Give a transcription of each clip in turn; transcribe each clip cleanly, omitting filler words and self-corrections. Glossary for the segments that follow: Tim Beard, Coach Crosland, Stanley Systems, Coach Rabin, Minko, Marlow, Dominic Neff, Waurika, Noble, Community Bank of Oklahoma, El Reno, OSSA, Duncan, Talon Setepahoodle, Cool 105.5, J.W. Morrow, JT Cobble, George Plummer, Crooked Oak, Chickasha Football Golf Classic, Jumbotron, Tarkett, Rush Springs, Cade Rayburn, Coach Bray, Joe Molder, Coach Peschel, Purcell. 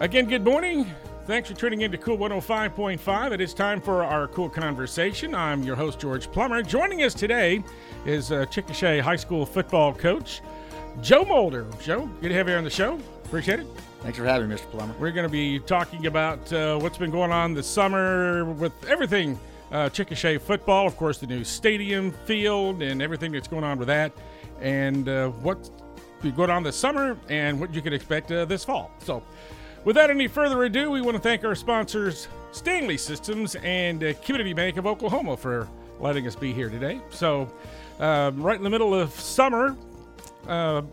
Again, good morning. Thanks for tuning in to Cool 105.5. It is time for our Cool Conversation. I'm your host, George Plummer. Joining us today is Chickasha High School football coach, Joe Molder. Joe, good to have you on the show. Appreciate it. Thanks for having me, Mr. Plummer. We're going to be talking about what's been going on this summer with everything Chickasha football, of course, the new stadium field and everything that's going on with that, and what's going on this summer and what you can expect this fall. So without any further ado, we want to thank our sponsors, Stanley Systems and Community Bank of Oklahoma, for letting us be here today. So right in the middle of summer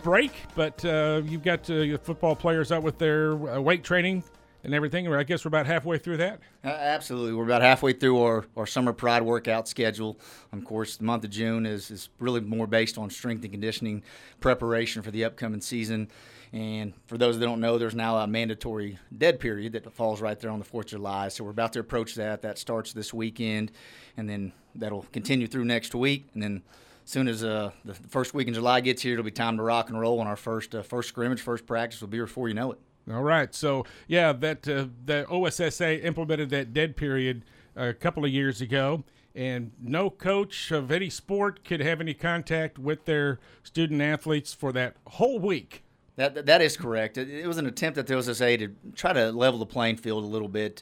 break, but you've got your football players out with their weight training and everything. I guess we're about halfway through that. Absolutely. We're about halfway through our summer pride workout schedule. Of course, the month of June is really more based on strength and conditioning preparation for the upcoming season. And for those that don't know, there's now a mandatory dead period that falls right there on the 4th of July. So we're about to approach that. That starts this weekend, and then that'll continue through next week. And then as soon as the first week in July gets here, it'll be time to rock and roll, and our first scrimmage, first practice will be before you know it. All right. So, yeah, that the OSSA implemented that dead period a couple of years ago, and no coach of any sport could have any contact with their student athletes for that whole week. That is correct. It was an attempt at the OSSA to try to level the playing field a little bit.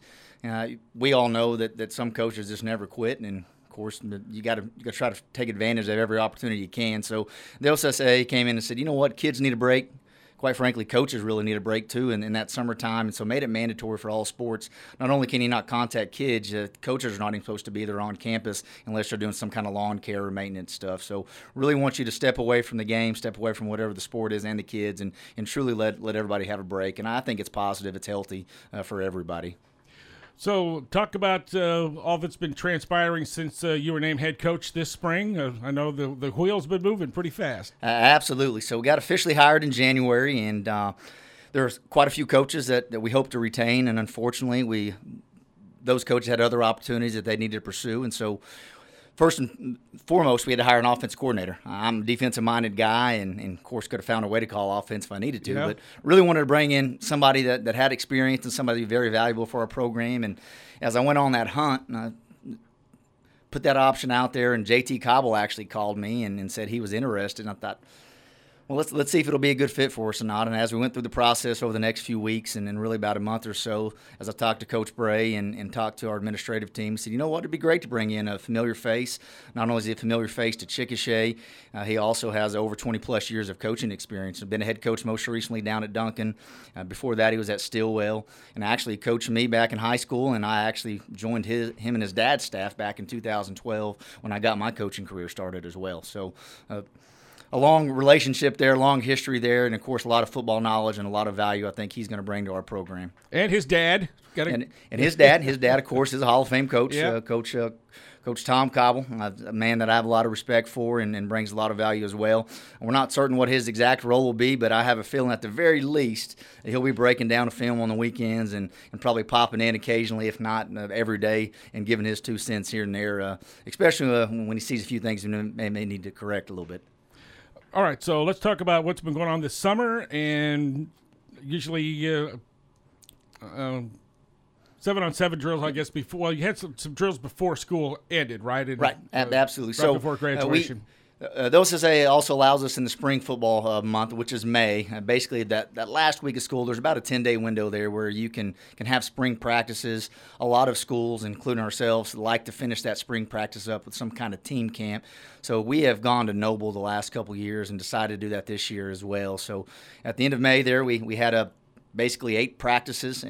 We all know that some coaches just never quit, and of course, you got to try to take advantage of every opportunity you can. So the OSSA came in and said, you know what, kids need a break. Quite frankly, coaches really need a break too in that summertime, and so made it mandatory for all sports. Not only can you not contact kids, coaches are not even supposed to be there on campus unless you're doing some kind of lawn care or maintenance stuff. So really want you to step away from the game, step away from whatever the sport is and the kids, and truly let everybody have a break. And I think it's positive, it's healthy for everybody. So talk about all that's been transpiring since you were named head coach this spring. I know the wheel's been moving pretty fast. Absolutely. So we got officially hired in January, and there's quite a few coaches that we hope to retain, and unfortunately those coaches had other opportunities that they needed to pursue, and so first and foremost, we had to hire an offense coordinator. I'm a defensive-minded guy, and of course, could have found a way to call offense if I needed to, yeah. But really wanted to bring in somebody that had experience and somebody very valuable for our program. And as I went on that hunt, I put that option out there, and JT Cobble actually called me and said he was interested, and I thought, well, let's see if it'll be a good fit for us or not. And as we went through the process over the next few weeks and then really about a month or so, as I talked to Coach Bray and talked to our administrative team, said, you know what, it'd be great to bring in a familiar face. Not only is he a familiar face to Chickasha, he also has over 20-plus years of coaching experience. He's been a head coach most recently down at Duncan. Before that, he was at Stillwell and actually coached me back in high school, and I actually joined him and his dad's staff back in 2012 when I got my coaching career started as well. So a long relationship there, long history there, and, of course, a lot of football knowledge and a lot of value I think he's going to bring to our program. And his dad. His dad, of course, is a Hall of Fame coach, yeah. Coach Tom Cobble, a man that I have a lot of respect for and brings a lot of value as well. We're not certain what his exact role will be, but I have a feeling at the very least he'll be breaking down a film on the weekends and probably popping in occasionally, if not every day, and giving his 2 cents here and there, especially when he sees a few things he may need to correct a little bit. All right, so let's talk about what's been going on this summer, and usually 7-on-7 drills, I guess, before. Well, you had some drills before school ended, right? Right, absolutely. Right, so before graduation. The OSSA also allows us in the spring football month, which is May. Basically, that last week of school, there's about a 10-day window there where you can have spring practices. A lot of schools, including ourselves, like to finish that spring practice up with some kind of team camp. So we have gone to Noble the last couple of years and decided to do that this year as well. So at the end of May there, we had basically 8 practices,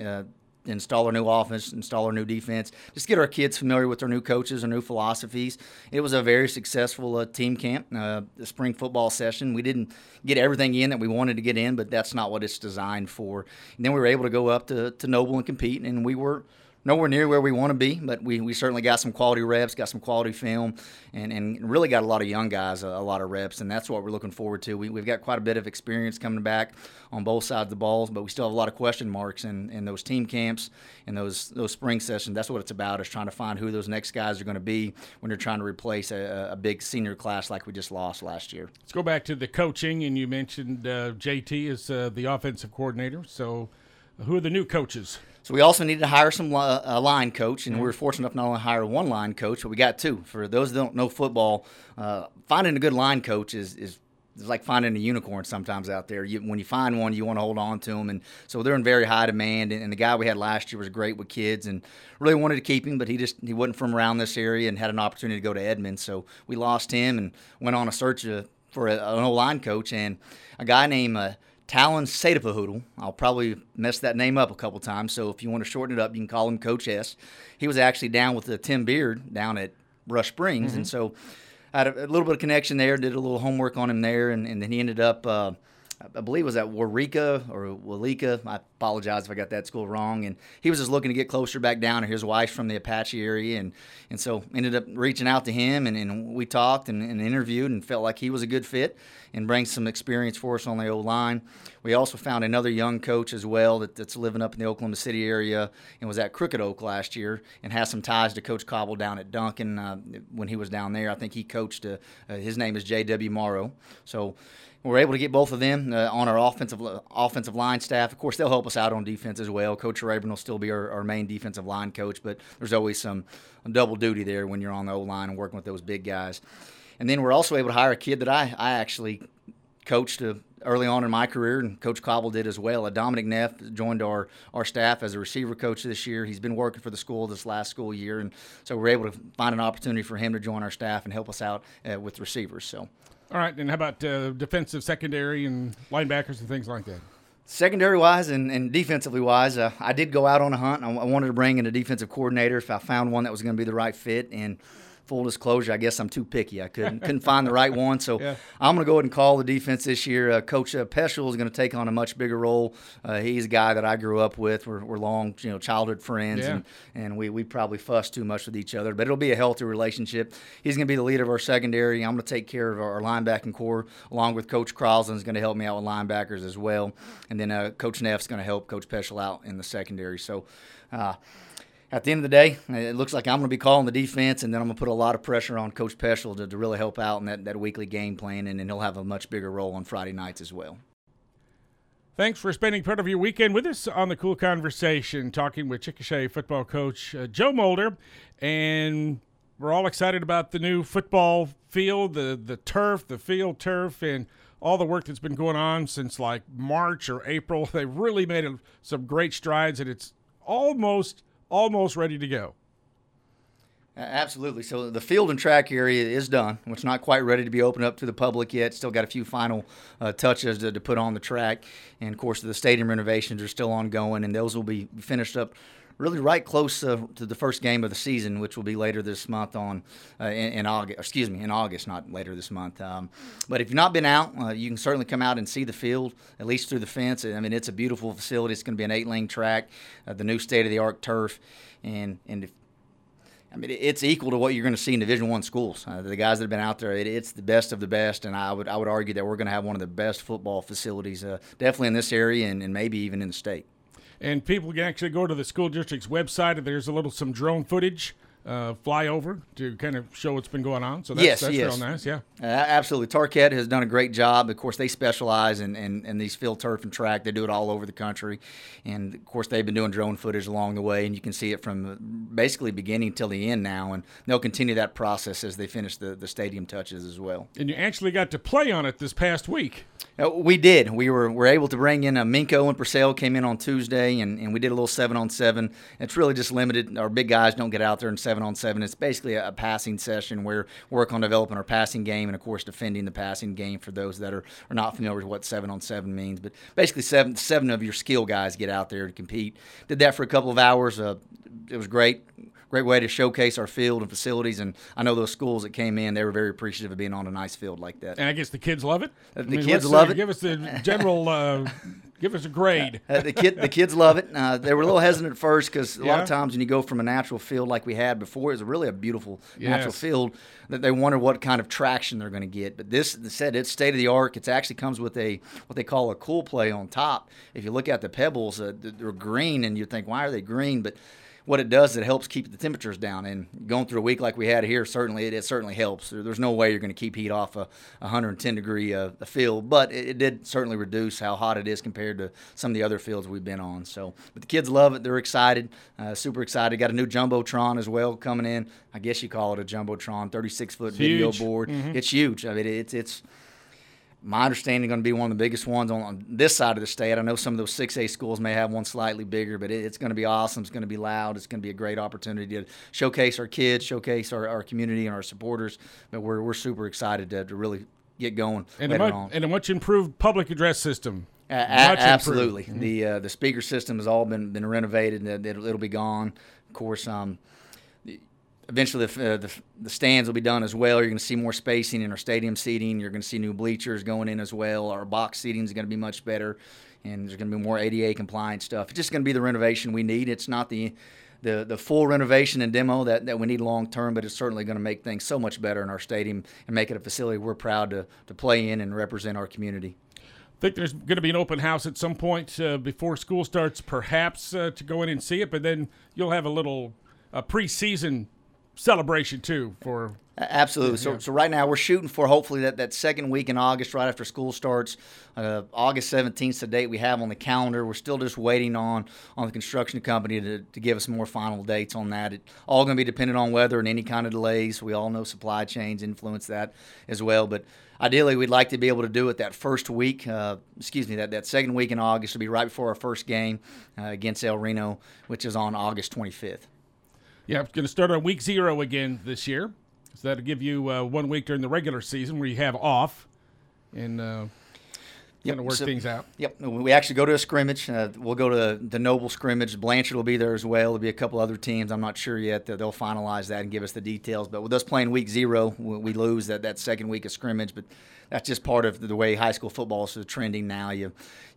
install our new offense, install our new defense, just get our kids familiar with our new coaches, our new philosophies. It was a very successful team camp, the spring football session. We didn't get everything in that we wanted to get in, but that's not what it's designed for. And then we were able to go up to Noble and compete, and we were nowhere near where we want to be, but we certainly got some quality reps, got some quality film, and really got a lot of young guys a lot of reps, and that's what we're looking forward to. We've got quite a bit of experience coming back on both sides of the balls, but we still have a lot of question marks in those team camps and those spring sessions. That's what it's about, is trying to find who those next guys are going to be when you're trying to replace a big senior class like we just lost last year. Let's go back to the coaching, and you mentioned JT is the offensive coordinator, so Who are the new coaches? So we also needed to hire some line coach, and we were fortunate enough not only to hire one line coach, but we got two. For those that don't know football, finding a good line coach is like finding a unicorn sometimes out there. When you find one, you want to hold on to them. And so they're in very high demand. And the guy we had last year was great with kids and really wanted to keep him, but he wasn't from around this area and had an opportunity to go to Edmond. So we lost him and went on a search for an O-line coach. And a guy named Talon Setepahoodle, I'll probably mess that name up a couple times, so if you want to shorten it up, you can call him Coach S. He was actually down with Tim Beard down at Rush Springs, and so I had a little bit of connection there, did a little homework on him there, and then he ended up, I believe it was at Waurika. I apologize if I got that school wrong. And he was just looking to get closer back down, and his wife's from the Apache area. And so ended up reaching out to him, and we talked and interviewed and felt like he was a good fit and brings some experience for us on the O-line. We also found another young coach as well that's living up in the Oklahoma City area and was at Crooked Oak last year and has some ties to Coach Cobble down at Duncan when he was down there. I think he coached his name is J.W. Morrow. So we're able to get both of them on our offensive line staff. Of course, they'll help us out on defense as well. Coach Rabin will still be our main defensive line coach, but there's always some double duty there when you're on the O-line and working with those big guys. And then we're also able to hire a kid that I actually coached early on in my career, and Coach Cobble did as well. Dominic Neff joined our staff as a receiver coach this year. He's been working for the school this last school year, and so we're able to find an opportunity for him to join our staff and help us out with receivers. So. All right, and how about defensive secondary and linebackers and things like that? Secondary-wise and defensively-wise, I did go out on a hunt. I wanted to bring in a defensive coordinator if I found one that was going to be the right fit. And full disclosure, I guess I'm too picky. I couldn't find the right one. So yeah. I'm going to go ahead and call the defense this year. Coach Peschel is going to take on a much bigger role. He's a guy that I grew up with. We're long childhood friends, and we probably fuss too much with each other. But it'll be a healthy relationship. He's going to be the leader of our secondary. I'm going to take care of our linebacking corps, along with Coach Crosland is going to help me out with linebackers as well. And then Coach Neff's going to help Coach Peschel out in the secondary. So at the end of the day, it looks like I'm going to be calling the defense, and then I'm going to put a lot of pressure on Coach Peschel to really help out in that weekly game plan, and he'll have a much bigger role on Friday nights as well. Thanks for spending part of your weekend with us on The Cool Conversation, talking with Chickasha football coach Joe Molder. And we're all excited about the new football field, the turf, the field turf, and all the work that's been going on since like March or April. They really made some great strides, and it's almost ready to go. Absolutely. So the field and track area is done. It's not quite ready to be opened up to the public yet. Still got a few final touches to put on the track. And, of course, the stadium renovations are still ongoing, and those will be finished up really right close to the first game of the season, which will be later this month in August. Excuse me, in August, not later this month. But if you've not been out, you can certainly come out and see the field, at least through the fence. I mean, it's a beautiful facility. It's going to be an 8-lane track, the new state-of-the-art turf, and if I mean, it's equal to what you're going to see in Division I schools. The guys that have been out there, it's the best of the best, and I would argue that we're going to have one of the best football facilities, definitely in this area and maybe even in the state. And people can actually go to the school district's website, and there's some drone footage flyover to kind of show what's been going on. So that's real nice, yeah. Absolutely. Tarkett has done a great job. Of course, they specialize in these field, turf, and track. They do it all over the country. And, of course, they've been doing drone footage along the way, and you can see it from basically beginning till the end now. And they'll continue that process as they finish the stadium touches as well. And you actually got to play on it this past week. We did. We were able to bring in Minko and Purcell came in on Tuesday, and we did a little 7-on-7. It's really just limited. Our big guys don't get out there and 7-on-7. It's basically a passing session where we work on developing our passing game and, of course, defending the passing game for those that are not familiar with what 7-on-7 means. But basically seven of your skill guys get out there to compete. Did that for a couple of hours. It was great. Great way to showcase our field and facilities, and I know those schools that came in, they were very appreciative of being on a nice field like that. And I guess the kids love it. Kids love it. Give us the general, give us a grade. The kids love it. They were a little hesitant at first because a lot of times when you go from a natural field like we had before, it was really a beautiful natural field that they wonder what kind of traction they're going to get. But this said, it's state of the art. It actually comes with what they call a cool play on top. If you look at the pebbles, they're green, and you think, why are they green? But what it does is it helps keep the temperatures down. And going through a week like we had here, certainly it certainly helps. There's no way you're going to keep heat off a 110-degree field, but it did certainly reduce how hot it is compared to some of the other fields we've been on. So, but the kids love it. They're excited, super excited. Got a new Jumbotron as well coming in. I guess you call it a Jumbotron, 36-foot video board. Mm-hmm. It's huge. I mean, it's my understanding going to be one of the biggest ones on this side of the state. I know some of those 6A schools may have one slightly bigger, but it's going to be awesome. It's going to be loud. It's going to be a great opportunity to showcase our kids, showcase our community and our supporters. But we're super excited to really get going later on. And a much improved public address system. Absolutely. Mm-hmm. The speaker system has all been renovated. It'll be gone. Of course, eventually the stands will be done as well. You're going to see more spacing in our stadium seating. You're going to see new bleachers going in as well. Our box seating is going to be much better, and there's going to be more ADA compliant stuff. It's just going to be the renovation we need. It's not the full renovation and demo that we need long term, but it's certainly going to make things so much better in our stadium and make it a facility we're proud to play in and represent our community. I think there's going to be an open house at some point before school starts, perhaps, to go in and see it, but then you'll have a little preseason celebration, too, for... Absolutely. So right now we're shooting for hopefully that second week in August, right after school starts. August 17th, the date we have on the calendar. We're still just waiting on the construction company to give us more final dates on that. It all going to be dependent on weather and any kind of delays. We all know supply chains influence that as well. But ideally we'd like to be able to do it that first week, that second week in August. It'll be right before our first game against El Reno, which is on August 25th. Yeah, it's going to start on week 0 again this year. So that'll give you 1 week during the regular season where you have off and kind of work things out. Yep. We actually go to a scrimmage. We'll go to the Noble scrimmage. Blanchard will be there as well. There'll be a couple other teams. I'm not sure yet. They'll finalize that and give us the details. But with us playing week 0, we lose that second week of scrimmage. But that's just part of the way high school football is trending now. You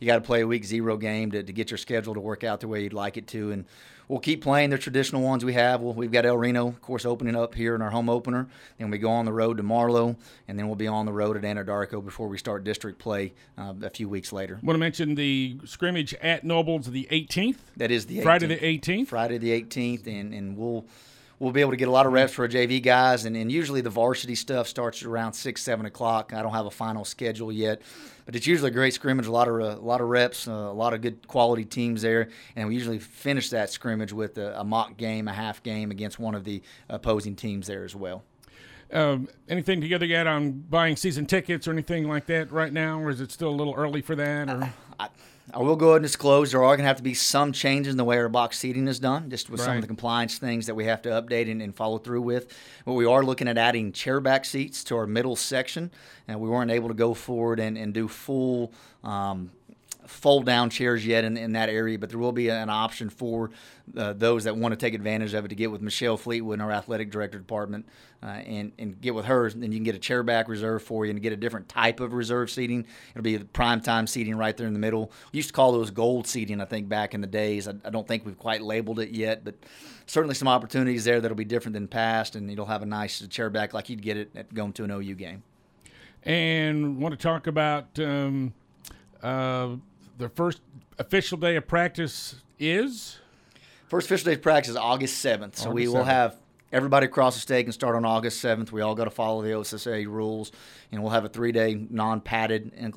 got to play a week 0 game to get your schedule to work out the way you'd like it to. And we'll keep playing the traditional ones we have. We've got El Reno, of course, opening up here in our home opener. Then we go on the road to Marlow, and then we'll be on the road at Anadarko before we start district play a few weeks later. I want to mention the scrimmage at Noble's the 18th. That is the 18th. Friday the 18th. Friday the 18th, and we'll be able to get a lot of reps for our JV guys, and usually the varsity stuff starts around 6, 7 o'clock. I don't have a final schedule yet, but it's usually a great scrimmage, a lot of reps, a lot of good quality teams there, and we usually finish that scrimmage with a mock game, a half game against one of the opposing teams there as well. Anything together yet on buying season tickets or anything like that right now, or is it still a little early for that? Or? I will go ahead and disclose there are going to have to be some changes in the way our box seating is done, just with some of the compliance things that we have to update and follow through with. But we are looking at adding chairback seats to our middle section, and we weren't able to go forward and do full fold-down chairs yet in that area, but there will be an option for those that want to take advantage of it to get with Michelle Fleetwood in our athletic director department and get with her, and then you can get a chairback reserve for you and get a different type of reserve seating. It'll be the primetime seating right there in the middle. We used to call those gold seating, I think, back in the days. I don't think we've quite labeled it yet, but certainly some opportunities there that'll be different than past, and you'll have a nice chairback like you'd get it at going to an OU game. And want to talk about the first official day of practice is? First official day of practice is August 7th. So we will have everybody across the state can start on August 7th. We all got to follow the OSSA rules, and we'll have a 3-day non-padded,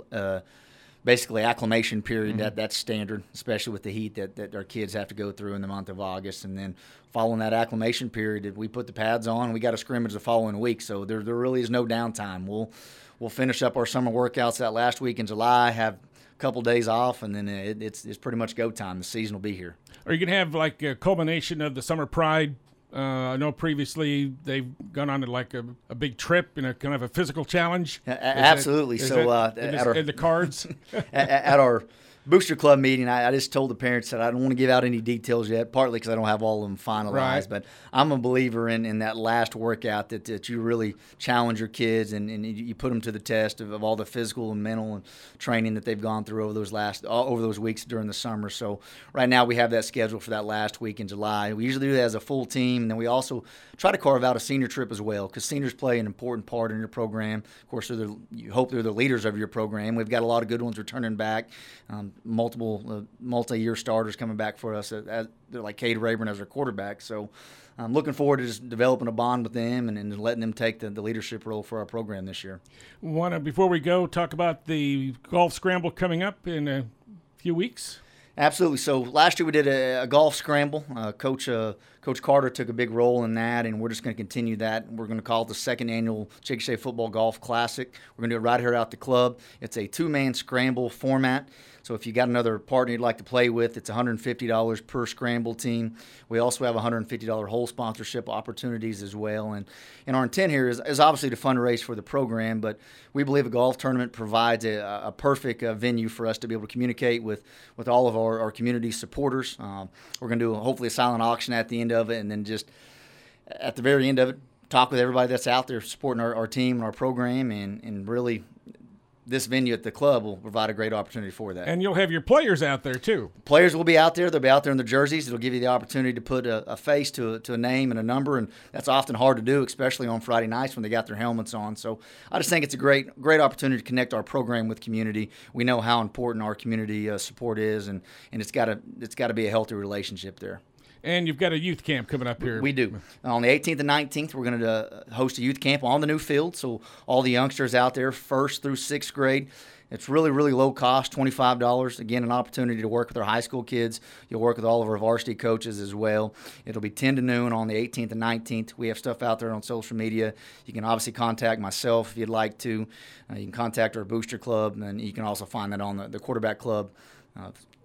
basically acclimation period. Mm-hmm. That's standard, especially with the heat that our kids have to go through in the month of August. And then following that acclimation period, we put the pads on. We got a scrimmage the following week, so there really is no downtime. We'll finish up our summer workouts that last week in July, have couple days off, and then it's pretty much go time. The season will be here. Are you gonna have like a culmination of the summer pride? I know previously they've gone on to like a big trip and a kind of a physical challenge. Absolutely. In the cards at our booster club meeting, I just told the parents that I don't want to give out any details yet, partly because I don't have all of them finalized. Right. But I'm a believer in that last workout that you really challenge your kids and you put them to the test of all the physical and mental and training that they've gone through over those weeks during the summer. So right now we have that scheduled for that last week in July. We usually do that as a full team, and then we also try to carve out a senior trip as well, because seniors play an important part in your program. Of course, you hope they're the leaders of your program. We've got a lot of good ones returning back. multiple multi-year starters coming back for us. They're like Cade Rayburn as our quarterback. So I'm looking forward to just developing a bond with them and letting them take the leadership role for our program this year. Want to, before we go, talk about the golf scramble coming up in a few weeks? Absolutely. So last year we did a golf scramble. Coach Carter took a big role in that, and we're just going to continue that. We're going to call it the second annual Chickasha Football Golf Classic. We're going to do it right here out the club. It's a two-man scramble format. So if you got another partner you'd like to play with, it's $150 per scramble team. We also have $150 hole sponsorship opportunities as well. And our intent here is obviously to fundraise for the program, but we believe a golf tournament provides a perfect venue for us to be able to communicate with all of our community supporters. We're going to do hopefully a silent auction at the end of it, and then just at the very end of it, talk with everybody that's out there supporting our team and our program, and really – this venue at the club will provide a great opportunity for that. And you'll have your players out there, too. Players will be out there. They'll be out there in their jerseys. It'll give you the opportunity to put a face to a name and a number, and that's often hard to do, especially on Friday nights when they got their helmets on. So I just think it's a great opportunity to connect our program with community. We know how important our community support is, and it's got to be a healthy relationship there. And you've got a youth camp coming up here. We do. On the 18th and 19th, we're going to host a youth camp on the new field. So all the youngsters out there, 1st through 6th grade, it's really, really low cost, $25. Again, an opportunity to work with our high school kids. You'll work with all of our varsity coaches as well. It'll be 10 to noon on the 18th and 19th. We have stuff out there on social media. You can obviously contact myself if you'd like to. You can contact our Booster Club, and you can also find that on the Quarterback Club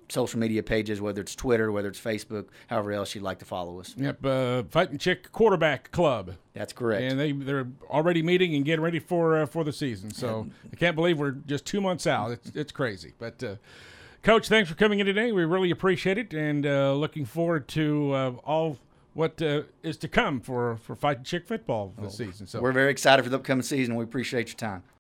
social media pages, whether it's Twitter, whether it's Facebook, however else you'd like to follow us. Yep, Fighting Chick Quarterback Club. That's correct. And they're already meeting and getting ready for the season. So I can't believe we're just 2 months out. It's crazy. But, Coach, thanks for coming in today. We really appreciate it, and looking forward to all what is to come for Fighting Chick football this season. So we're very excited for the upcoming season. We appreciate your time.